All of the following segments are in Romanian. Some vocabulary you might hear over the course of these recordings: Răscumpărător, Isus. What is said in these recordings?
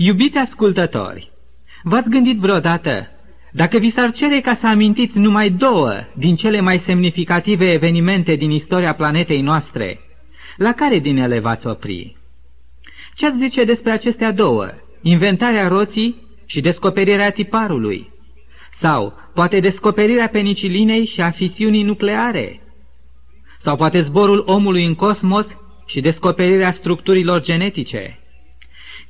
Iubiți ascultători, v-ați gândit vreodată, dacă vi s-ar cere ca să amintiți numai două din cele mai semnificative evenimente din istoria planetei noastre, la care din ele v-ați opri? Ce-ați zice despre acestea două, inventarea roții și descoperirea tiparului? Sau poate descoperirea penicilinei și a fisiunii nucleare? Sau poate zborul omului în cosmos și descoperirea structurilor genetice?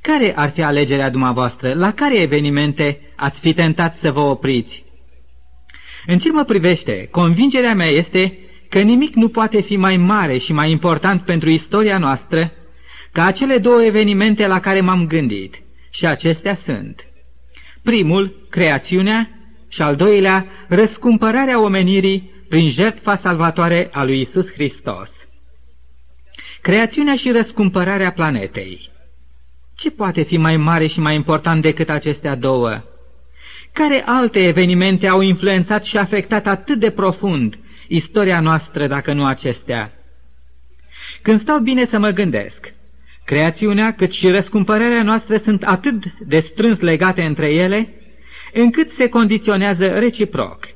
Care ar fi alegerea dumneavoastră? La care evenimente ați fi tentat să vă opriți? În ce mă privește, convingerea mea este că nimic nu poate fi mai mare și mai important pentru istoria noastră ca acele două evenimente la care m-am gândit, și acestea sunt: primul, creațiunea, și al doilea, răscumpărarea omenirii prin jertfa salvatoare a lui Isus Hristos. Creațiunea și răscumpărarea planetei. Ce poate fi mai mare și mai important decât acestea două? Care alte evenimente au influențat și afectat atât de profund istoria noastră, dacă nu acestea? Când stau bine să mă gândesc, creațiunea cât și răscumpărarea noastră sunt atât de strâns legate între ele, încât se condiționează reciproc.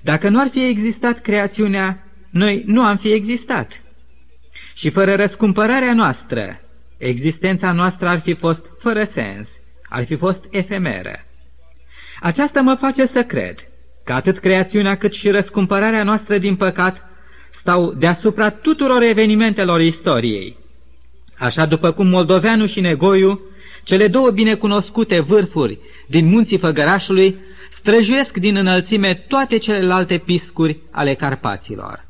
Dacă nu ar fi existat creațiunea, noi nu am fi existat. Și fără răscumpărarea noastră, existența noastră ar fi fost fără sens, ar fi fost efemeră. Aceasta mă face să cred că atât creațiunea cât și răscumpărarea noastră din păcat stau deasupra tuturor evenimentelor istoriei. Așa după cum Moldoveanu și Negoiu, cele două binecunoscute vârfuri din munții Făgărașului, străjuiesc din înălțime toate celelalte piscuri ale Carpaților.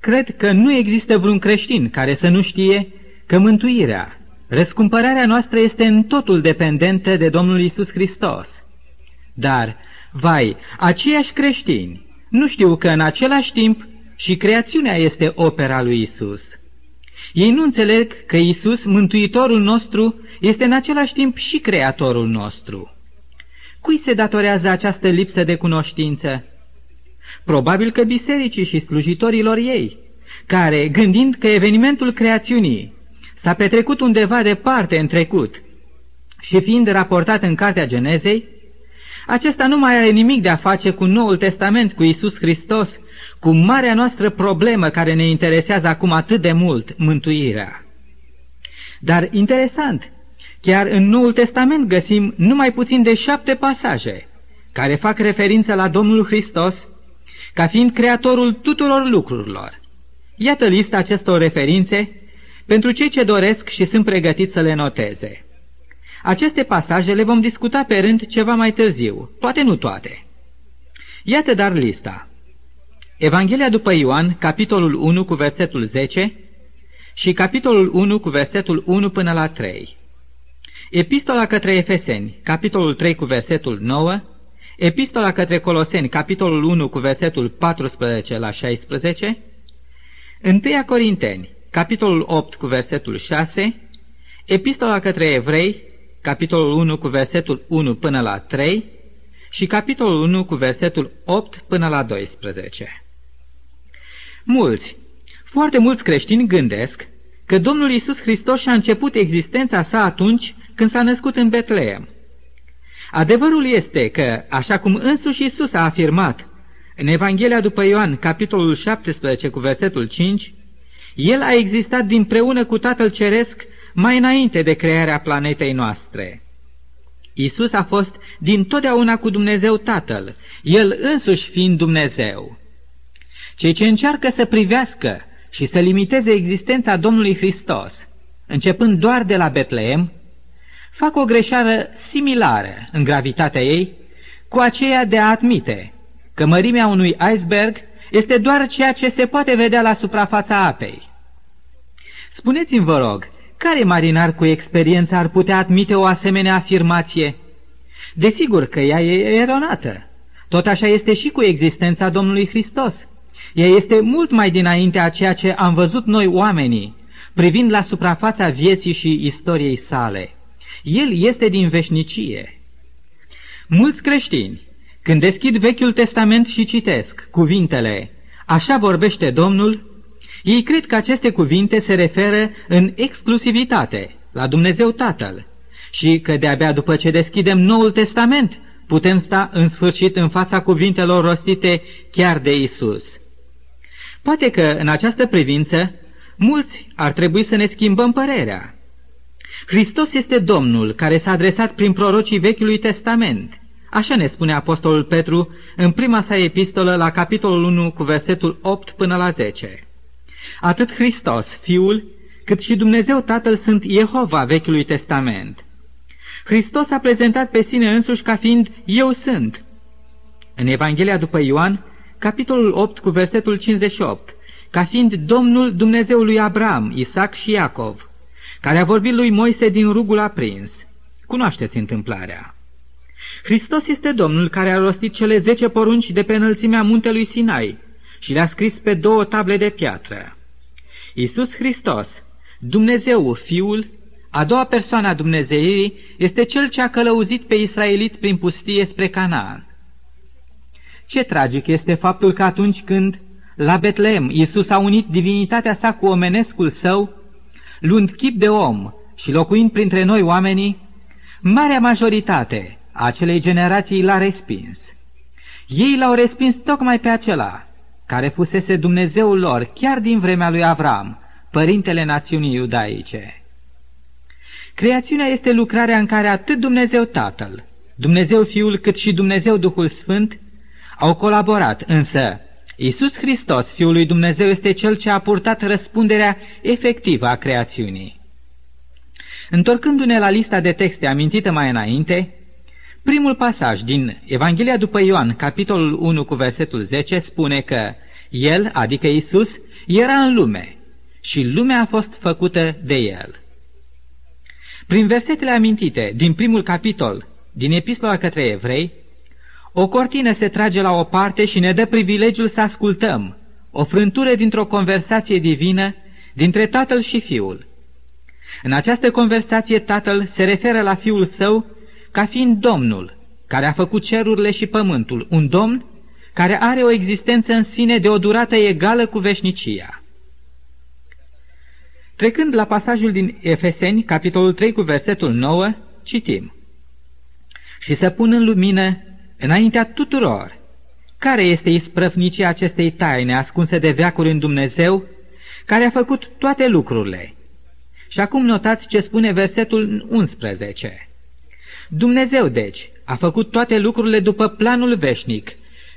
Cred că nu există vreun creștin care să nu știe că mântuirea, răscumpărarea noastră este în totul dependentă de Domnul Isus Hristos. Dar, vai, aceiași creștini nu știu că în același timp și creațiunea este opera lui Isus. Ei nu înțeleg că Isus, mântuitorul nostru, este în același timp și creatorul nostru. Cui se datorează această lipsă de cunoștință? Probabil că bisericii și slujitorilor ei, care, gândind că evenimentul creațiunii s-a petrecut undeva departe în trecut și fiind raportat în Cartea Genezei, acesta nu mai are nimic de a face cu Noul Testament, cu Isus Hristos, cu marea noastră problemă care ne interesează acum atât de mult, mântuirea. Dar interesant, chiar în Noul Testament găsim numai puțin de 7 pasaje care fac referință la Domnul Hristos ca fiind creatorul tuturor lucrurilor. Iată lista acestor referințe pentru cei ce doresc și sunt pregătiți să le noteze. Aceste pasaje le vom discuta pe rând ceva mai târziu, poate nu toate. Iată dar lista: Evanghelia după Ioan, capitolul 1 cu versetul 10 și capitolul 1 cu versetul 1 până la 3. Epistola către Efeseni, capitolul 3 cu versetul 9, Epistola către Coloseni, capitolul 1 cu versetul 14 la 16, 1 Corinteni, capitolul 8 cu versetul 6, Epistola către Evrei, capitolul 1 cu versetul 1 până la 3 și capitolul 1 cu versetul 8 până la 12. Mulți, foarte mulți creștini gândesc că Domnul Iisus Hristos și-a început existența sa atunci când s-a născut în Betleem. Adevărul este că, așa cum însuși Iisus a afirmat în Evanghelia după Ioan, capitolul 17 cu versetul 5, El a existat dinpreună cu Tatăl Ceresc mai înainte de crearea planetei noastre. Iisus a fost dintotdeauna cu Dumnezeu Tatăl, El însuși fiind Dumnezeu. Cei ce încearcă să privească și să limiteze existența Domnului Hristos, începând doar de la Betleem, fac o greșeală similară în gravitatea ei cu aceea de a admite că mărimea unui iceberg este doar ceea ce se poate vedea la suprafața apei. Spuneți-mi, vă rog, care marinar cu experiență ar putea admite o asemenea afirmație? Desigur că ea e eronată. Tot așa este și cu existența Domnului Hristos. Ea este mult mai dinainte a ceea ce am văzut noi oamenii, privind la suprafața vieții și istoriei sale. El este din veșnicie. Mulți creștini, când deschid Vechiul Testament și citesc cuvintele „Așa vorbește Domnul”, ei cred că aceste cuvinte se referă în exclusivitate la Dumnezeu Tatăl și că de-abia după ce deschidem Noul Testament putem sta în sfârșit în fața cuvintelor rostite chiar de Isus. Poate că în această privință mulți ar trebui să ne schimbăm părerea. Hristos este Domnul care s-a adresat prin prorocii Vechiului Testament. Așa ne spune Apostolul Petru în prima sa epistolă la capitolul 1 cu versetul 8 până la 10. Atât Hristos, Fiul, cât și Dumnezeu Tatăl sunt Jehova Vechiului Testament. Hristos a prezentat pe sine însuși ca fiind Eu sunt. În Evanghelia după Ioan, capitolul 8 cu versetul 58, ca fiind Domnul Dumnezeului Abraham, Isaac și Iacov, care a vorbit lui Moise din rugul aprins. Cunoașteți întâmplarea. Hristos este Domnul care a rostit cele 10 porunci de pe înălțimea muntelui Sinai și le-a scris pe 2 table de piatră. Iisus Hristos, Dumnezeu Fiul, a doua persoană a Dumnezeirii, este Cel ce a călăuzit pe israeliți prin pustie spre Canaan. Ce tragic este faptul că atunci când, la Betlehem, Iisus a unit divinitatea sa cu omenescul său, luând chip de om și locuind printre noi oamenii, marea majoritate a acelei generații l-a respins. Ei l-au respins tocmai pe acela care fusese Dumnezeul lor chiar din vremea lui Avram, părintele națiunii iudaice. Creațiunea este lucrarea în care atât Dumnezeu Tatăl, Dumnezeu Fiul, cât și Dumnezeu Duhul Sfânt au colaborat, însă Iisus Hristos, Fiul lui Dumnezeu, este Cel ce a purtat răspunderea efectivă a creațiunii. Întorcându-ne la lista de texte amintită mai înainte, primul pasaj din Evanghelia după Ioan, capitolul 1 cu versetul 10, spune că El, adică Iisus, era în lume și lumea a fost făcută de El. Prin versetele amintite din primul capitol din Epistola către Evrei, o cortină se trage la o parte și ne dă privilegiul să ascultăm o frântură dintr-o conversație divină dintre Tatăl și Fiul. În această conversație Tatăl se referă la Fiul Său ca fiind Domnul, care a făcut cerurile și pământul, un Domn care are o existență în sine de o durată egală cu veșnicia. Trecând la pasajul din Efeseni, capitolul 3 cu versetul 9, citim: Și să pun în lumină înaintea tuturor care este isprăvnicia acestei taine ascunse de veacuri în Dumnezeu, care a făcut toate lucrurile. Și acum notați ce spune versetul 11. Dumnezeu, deci, a făcut toate lucrurile după planul veșnic,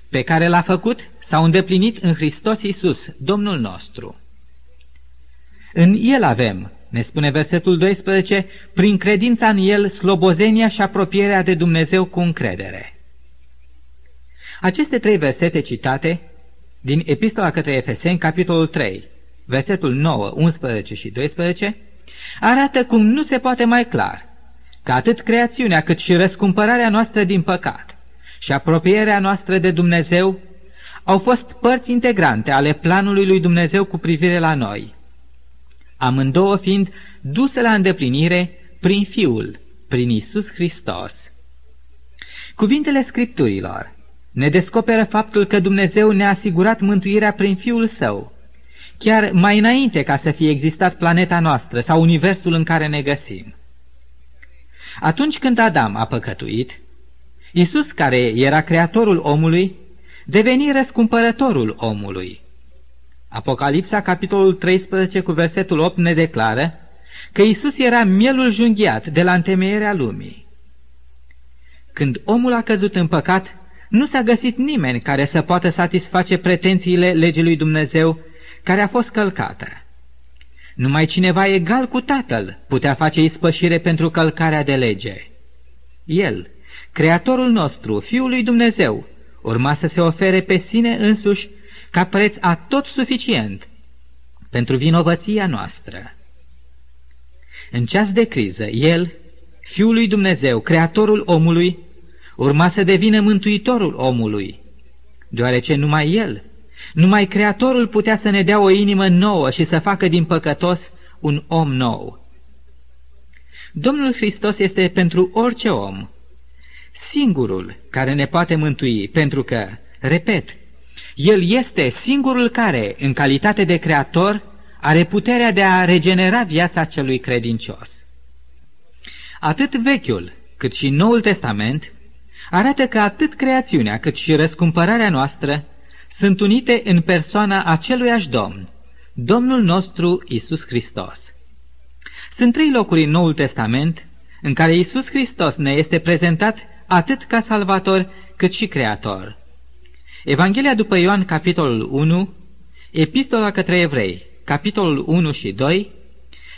pe care l-a făcut sau îndeplinit în Hristos Iisus, Domnul nostru. În El avem, ne spune versetul 12, prin credința în El, slobozenia și apropierea de Dumnezeu cu încredere. Aceste 3 versete citate din Epistola către Efeseni, capitolul 3, versetul 9, 11 și 12, arată cum nu se poate mai clar că atât creațiunea cât și răscumpărarea noastră din păcat și apropierea noastră de Dumnezeu au fost părți integrante ale planului lui Dumnezeu cu privire la noi, amândouă fiind duse la îndeplinire prin Fiul, prin Iisus Hristos. Cuvintele Scripturilor ne descoperă faptul că Dumnezeu ne-a asigurat mântuirea prin Fiul Său, chiar mai înainte ca să fie existat planeta noastră sau universul în care ne găsim. Atunci când Adam a păcătuit, Iisus, care era creatorul omului, deveni răscumpărătorul omului. Apocalipsa, capitolul 13, cu versetul 8, ne declară că Iisus era mielul junghiat de la întemeierea lumii. Când omul a căzut în păcat, nu s-a găsit nimeni care să poată satisface pretențiile legii lui Dumnezeu care a fost călcată. Numai cineva egal cu Tatăl putea face ispășire pentru călcarea de lege. El, Creatorul nostru, Fiul lui Dumnezeu, urma să se ofere pe sine însuși ca preț atot suficient pentru vinovăția noastră. În ceas de criză, El, Fiul lui Dumnezeu, Creatorul omului, urma să devină mântuitorul omului, deoarece numai El, numai Creatorul putea să ne dea o inimă nouă și să facă din păcătos un om nou. Domnul Hristos este pentru orice om singurul care ne poate mântui, pentru că, repet, El este singurul care, în calitate de Creator, are puterea de a regenera viața celui credincios. Atât Vechiul, cât și Noul Testament arată că atât creațiunea, cât și răscumpărarea noastră sunt unite în persoana aceluiași Domn, Domnul nostru Isus Hristos. Sunt trei locuri în Noul Testament în care Isus Hristos ne este prezentat atât ca Salvator, cât și Creator. Evanghelia după Ioan, capitolul 1, Epistola către Evrei, capitolul 1 și 2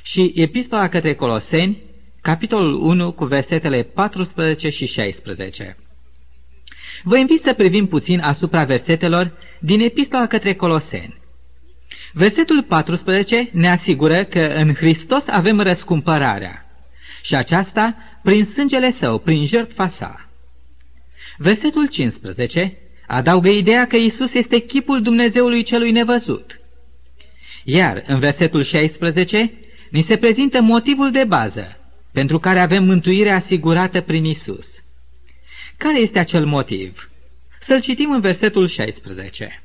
și Epistola către Coloseni, capitolul 1 cu versetele 14 și 16. Vă invit să privim puțin asupra versetelor din Epistola către Coloseni. Versetul 14 ne asigură că în Hristos avem răscumpărarea și aceasta prin sângele său, prin jertfa sa. Versetul 15 adaugă ideea că Isus este chipul Dumnezeului celui nevăzut. Iar în versetul 16 ni se prezintă motivul de bază pentru care avem mântuirea asigurată prin Isus. Care este acel motiv? Să-l citim în versetul 16.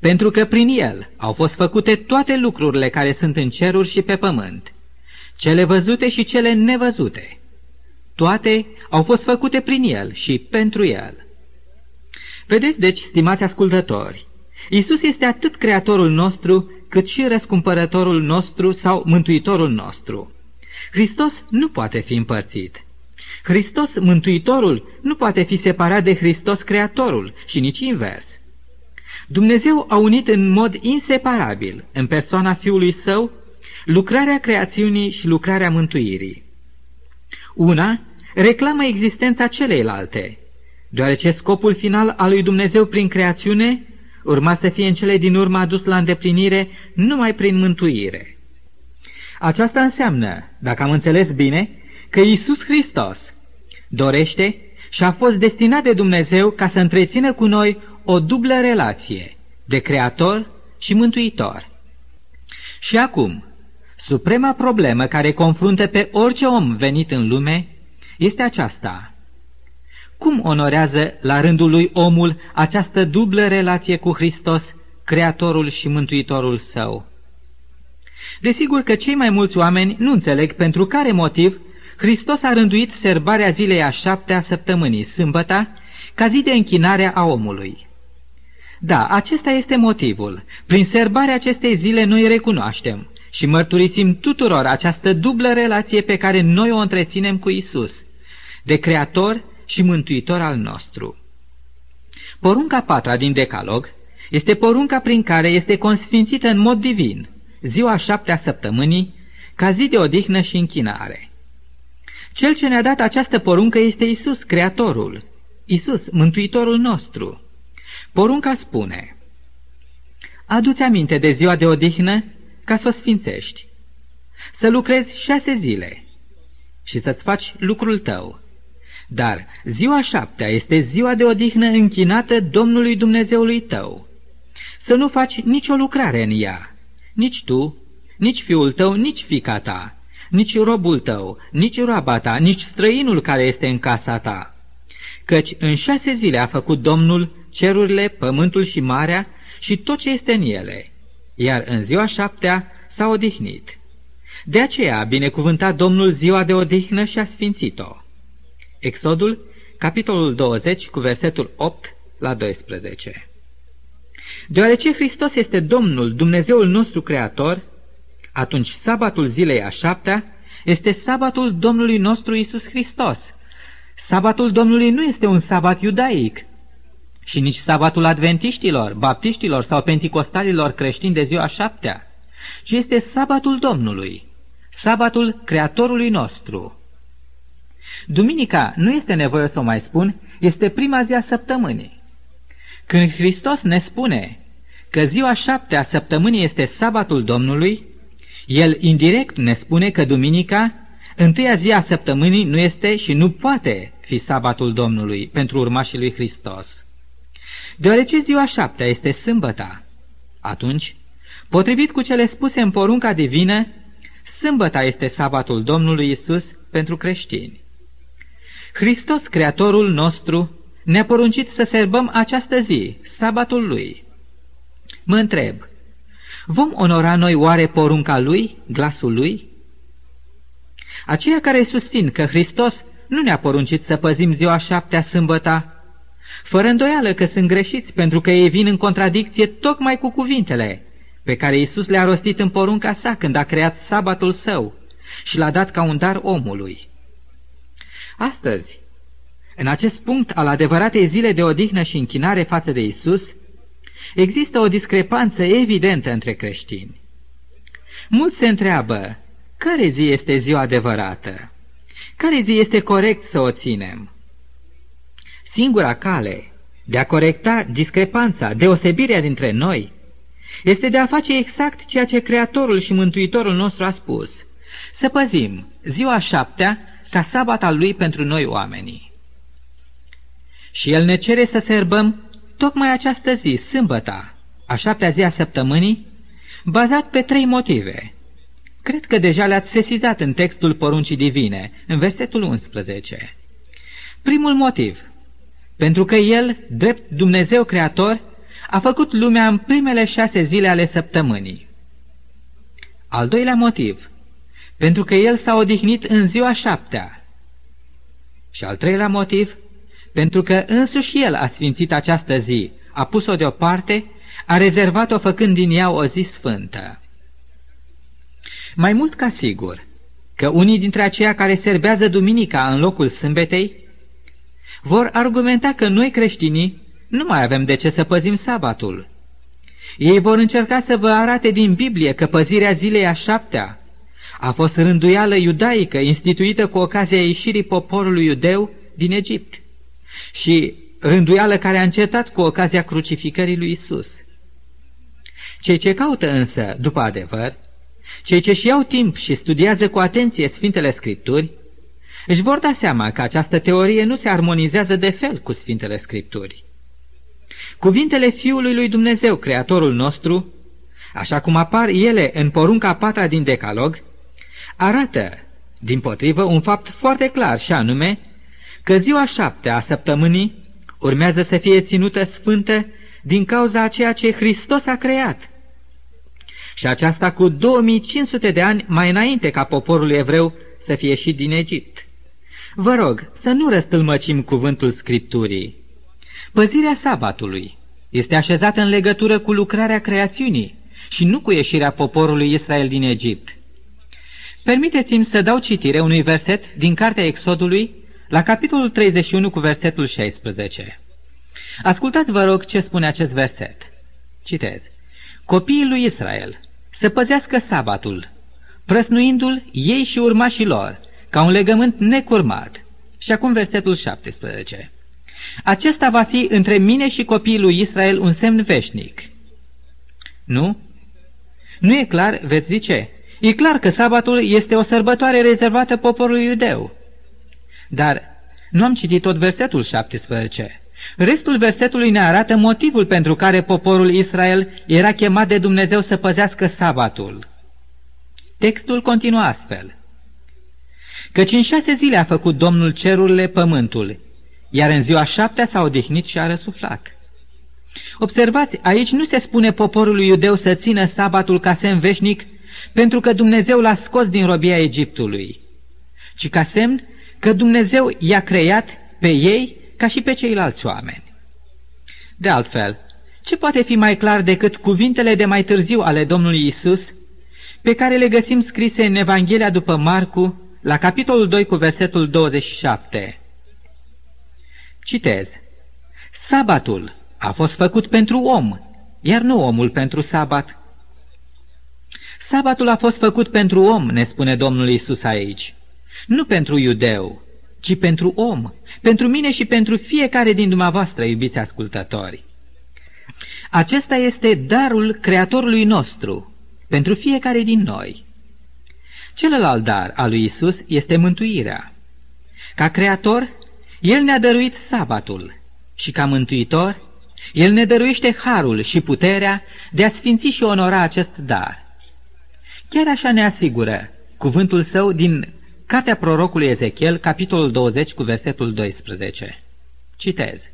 Pentru că prin el au fost făcute toate lucrurile care sunt în ceruri și pe pământ, cele văzute și cele nevăzute. Toate au fost făcute prin el și pentru el. Vedeți deci, stimați ascultători, Isus este atât Creatorul nostru, cât și Răscumpărătorul nostru sau Mântuitorul nostru. Hristos nu poate fi împărțit. Hristos Mântuitorul nu poate fi separat de Hristos Creatorul și nici invers. Dumnezeu a unit în mod inseparabil în persoana Fiului Său lucrarea creațiunii și lucrarea mântuirii. Una reclamă existența celeilalte, deoarece scopul final al lui Dumnezeu prin creațiune urma să fie în cele din urmă adus la îndeplinire numai prin mântuire. Aceasta înseamnă, dacă am înțeles bine, că Iisus Hristos dorește și a fost destinat de Dumnezeu ca să întrețină cu noi o dublă relație de Creator și Mântuitor. Și acum, suprema problemă care confruntă pe orice om venit în lume este aceasta. Cum onorează la rândul lui omul această dublă relație cu Hristos, Creatorul și Mântuitorul său? Desigur că cei mai mulți oameni nu înțeleg pentru care motiv Hristos a rânduit serbarea zilei a 7-a săptămânii, sâmbăta, ca zi de închinare a omului. Da, acesta este motivul. Prin serbarea acestei zile noi recunoaștem și mărturisim tuturor această dublă relație pe care noi o întreținem cu Isus, de Creator și Mântuitor al nostru. Porunca 4-a din Decalog este porunca prin care este consfințită în mod divin ziua 7-a săptămânii ca zi de odihnă și închinare. Cel ce ne-a dat această poruncă este Isus, Creatorul, Isus, Mântuitorul nostru. Porunca spune: adu-ți aminte de ziua de odihnă ca să o sfințești, să lucrezi 6 zile și să-ți faci lucrul tău. Dar ziua 7-a este ziua de odihnă închinată Domnului Dumnezeului tău. Să nu faci nicio lucrare în ea, nici tu, nici fiul tău, nici fiica ta, nici robul tău, nici roaba ta, nici străinul care este în casa ta. Căci în 6 zile a făcut Domnul cerurile, pământul și marea și tot ce este în ele, iar în ziua 7-a s-a odihnit. De aceea a binecuvântat Domnul ziua de odihnă și a sfințit-o. Exodul, capitolul 20, cu versetul 8 la 12. Deoarece Hristos este Domnul, Dumnezeul nostru Creator, atunci sabatul zilei a 7-a este sabatul Domnului nostru Isus Hristos. Sabatul Domnului nu este un sabat iudaic și nici sabatul adventiștilor, baptiștilor sau penticostalilor creștini de ziua 7-a, ci este sabatul Domnului, sabatul Creatorului nostru. Duminica, nu este nevoie să o mai spun, este prima zi a săptămânii. Când Hristos ne spune că ziua 7-a săptămânii este sabatul Domnului, el indirect ne spune că duminica, întâia zi a săptămânii, nu este și nu poate fi sabatul Domnului pentru urmașii lui Hristos. Deoarece ziua 7-a este sâmbăta, atunci, potrivit cu cele spuse în porunca divină, sâmbăta este sabatul Domnului Isus pentru creștini. Hristos, Creatorul nostru, ne-a poruncit să serbăm această zi, sabatul lui. Mă întreb, vom onora noi oare porunca lui, glasul lui? Aceia care susțin că Hristos nu ne-a poruncit să păzim ziua 7-a sâmbăta, fără îndoială că sunt greșiți, pentru că ei vin în contradicție tocmai cu cuvintele pe care Iisus le-a rostit în porunca sa când a creat sabatul său și l-a dat ca un dar omului. Astăzi, în acest punct al adevăratei zile de odihnă și închinare față de Iisus, există o discrepanță evidentă între creștini. Mulți se întreabă, care zi este ziua adevărată? Care zi este corect să o ținem? Singura cale de a corecta discrepanța, deosebirea dintre noi, este de a face exact ceea ce Creatorul și Mântuitorul nostru a spus, să păzim ziua 7-a ca sabat al lui pentru noi oamenii. Și el ne cere să serbăm tocmai această zi, sâmbăta, a 7-a zi a săptămânii, bazat pe 3 motive. Cred că deja le-ați sesizat în textul poruncii divine, în versetul 11. Primul motiv, pentru că el, drept Dumnezeu Creator, a făcut lumea în primele 6 zile ale săptămânii. Al doilea motiv, pentru că el s-a odihnit în ziua 7-a. Și al treilea motiv, pentru că însuși el a sfințit această zi, a pus-o deoparte, a rezervat-o făcând din ea o zi sfântă. Mai mult ca sigur că unii dintre aceia care serbează duminica în locul sâmbetei vor argumenta că noi creștinii nu mai avem de ce să păzim sabatul. Ei vor încerca să vă arate din Biblie că păzirea zilei a 7-a a fost rânduială iudaică instituită cu ocazia ieșirii poporului iudeu din Egipt și rânduială care a încetat cu ocazia crucificării lui Isus. Cei ce caută însă, după adevăr, cei ce își iau timp și studiază cu atenție Sfintele Scripturi, își vor da seama că această teorie nu se armonizează de fel cu Sfintele Scripturi. Cuvintele Fiului lui Dumnezeu, Creatorul nostru, așa cum apar ele în porunca 4-a din Decalog, arată, dimpotrivă, un fapt foarte clar, și anume că ziua 7-a a săptămânii urmează să fie ținută sfântă din cauza a ceea ce Hristos a creat. Și aceasta cu 2500 de ani mai înainte ca poporul evreu să fie ieșit din Egipt. Vă rog să nu răstâlmăcim cuvântul Scripturii. Păzirea sabatului este așezată în legătură cu lucrarea creațiunii și nu cu ieșirea poporului Israel din Egipt. Permiteți-mi să dau citire unui verset din Cartea Exodului, la capitolul 31 cu versetul 16. Ascultați, vă rog, ce spune acest verset. Citez. Copiii lui Israel să păzească sabatul, prăsnuindu-l ei și urmașii lor, ca un legământ necurmat. Și acum versetul 17. Acesta va fi între mine și copiii lui Israel un semn veșnic. Nu? Nu e clar, veți zice. E clar că sabatul este o sărbătoare rezervată poporului iudeu. Dar nu am citit tot versetul 17. Restul versetului ne arată motivul pentru care poporul Israel era chemat de Dumnezeu să păzească sabatul. Textul continuă astfel. Căci în 6 zile a făcut Domnul cerurile, pământul, iar în ziua 7-a s-a odihnit și a răsuflat. Observați, aici nu se spune poporului iudeu să țină sabatul ca semn veșnic, pentru că Dumnezeu l-a scos din robia Egiptului, ci ca semn că Dumnezeu i-a creat pe ei ca și pe ceilalți oameni. De altfel, ce poate fi mai clar decât cuvintele de mai târziu ale Domnului Isus, pe care le găsim scrise în Evanghelia după Marcu, la capitolul 2 cu versetul 27. Citez. Sabatul a fost făcut pentru om, iar nu omul pentru sabat. Sabatul a fost făcut pentru om, ne spune Domnul Isus aici, nu pentru iudeu, ci pentru om, pentru mine și pentru fiecare din dumneavoastră, iubiți ascultători. Acesta este darul Creatorului nostru, pentru fiecare din noi. Celălalt dar al lui Isus este mântuirea. Ca Creator, el ne-a dăruit sabatul și ca Mântuitor, el ne dăruiește harul și puterea de a sfinți și onora acest dar. Chiar așa ne asigură cuvântul său din Cartea prorocului Ezechiel, capitolul 20, cu versetul 12. Citez.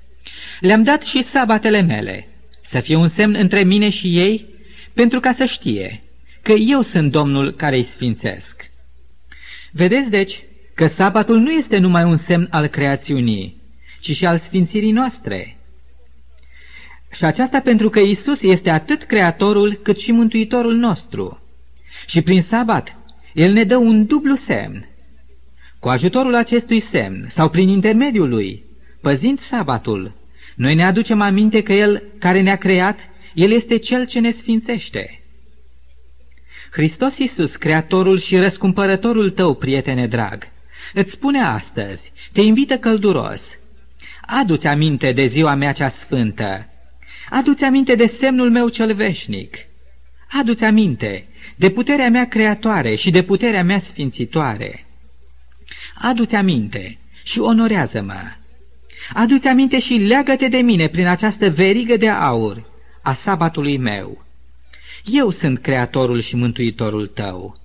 Le-am dat și sabatele mele, să fie un semn între mine și ei, pentru ca să știe că eu sunt Domnul care îi sfințesc. Vedeți, deci, că sabatul nu este numai un semn al creațiunii, ci și al sfințirii noastre. Și aceasta pentru că Isus este atât Creatorul cât și Mântuitorul nostru. Și prin sabat, El ne dă un dublu semn. Cu ajutorul acestui semn, sau prin intermediul lui, păzind sabatul, noi ne aducem aminte că El, care ne-a creat, El este Cel ce ne sfințește. Hristos Iisus, Creatorul și Răscumpărătorul tău, prietene drag, îți spune astăzi, te invită călduros, adu-ți aminte de ziua mea cea sfântă, adu-ți aminte de semnul meu cel veșnic, adu-ți aminte de puterea mea creatoare și de puterea mea sfințitoare. Adu-ți aminte și onorează-mă. Adu-ți aminte și leagă-te de mine prin această verigă de aur a sabatului meu. Eu sunt Creatorul și Mântuitorul tău.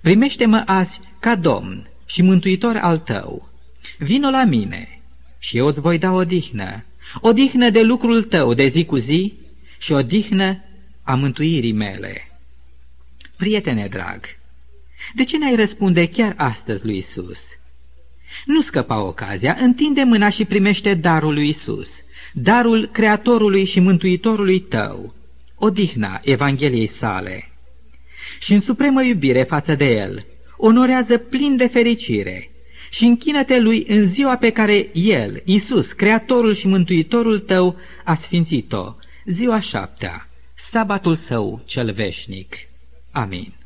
Primește-mă azi ca Domn și Mântuitor al tău. Vino la mine și eu îți voi da odihnă, odihnă de lucrul tău de zi cu zi și odihnă a mântuirii mele. Prietene drag, de ce n-ai răspunde chiar astăzi lui Isus? Nu scăpa ocazia, întinde mâna și primește darul lui Isus, darul Creatorului și Mântuitorului tău, odihna Evangheliei sale. Și în supremă iubire față de El, onorează plin de fericire și închină-te lui în ziua pe care El, Isus, Creatorul și Mântuitorul tău, a sfințit-o, ziua 7-a, sabatul său cel veșnic. Amin.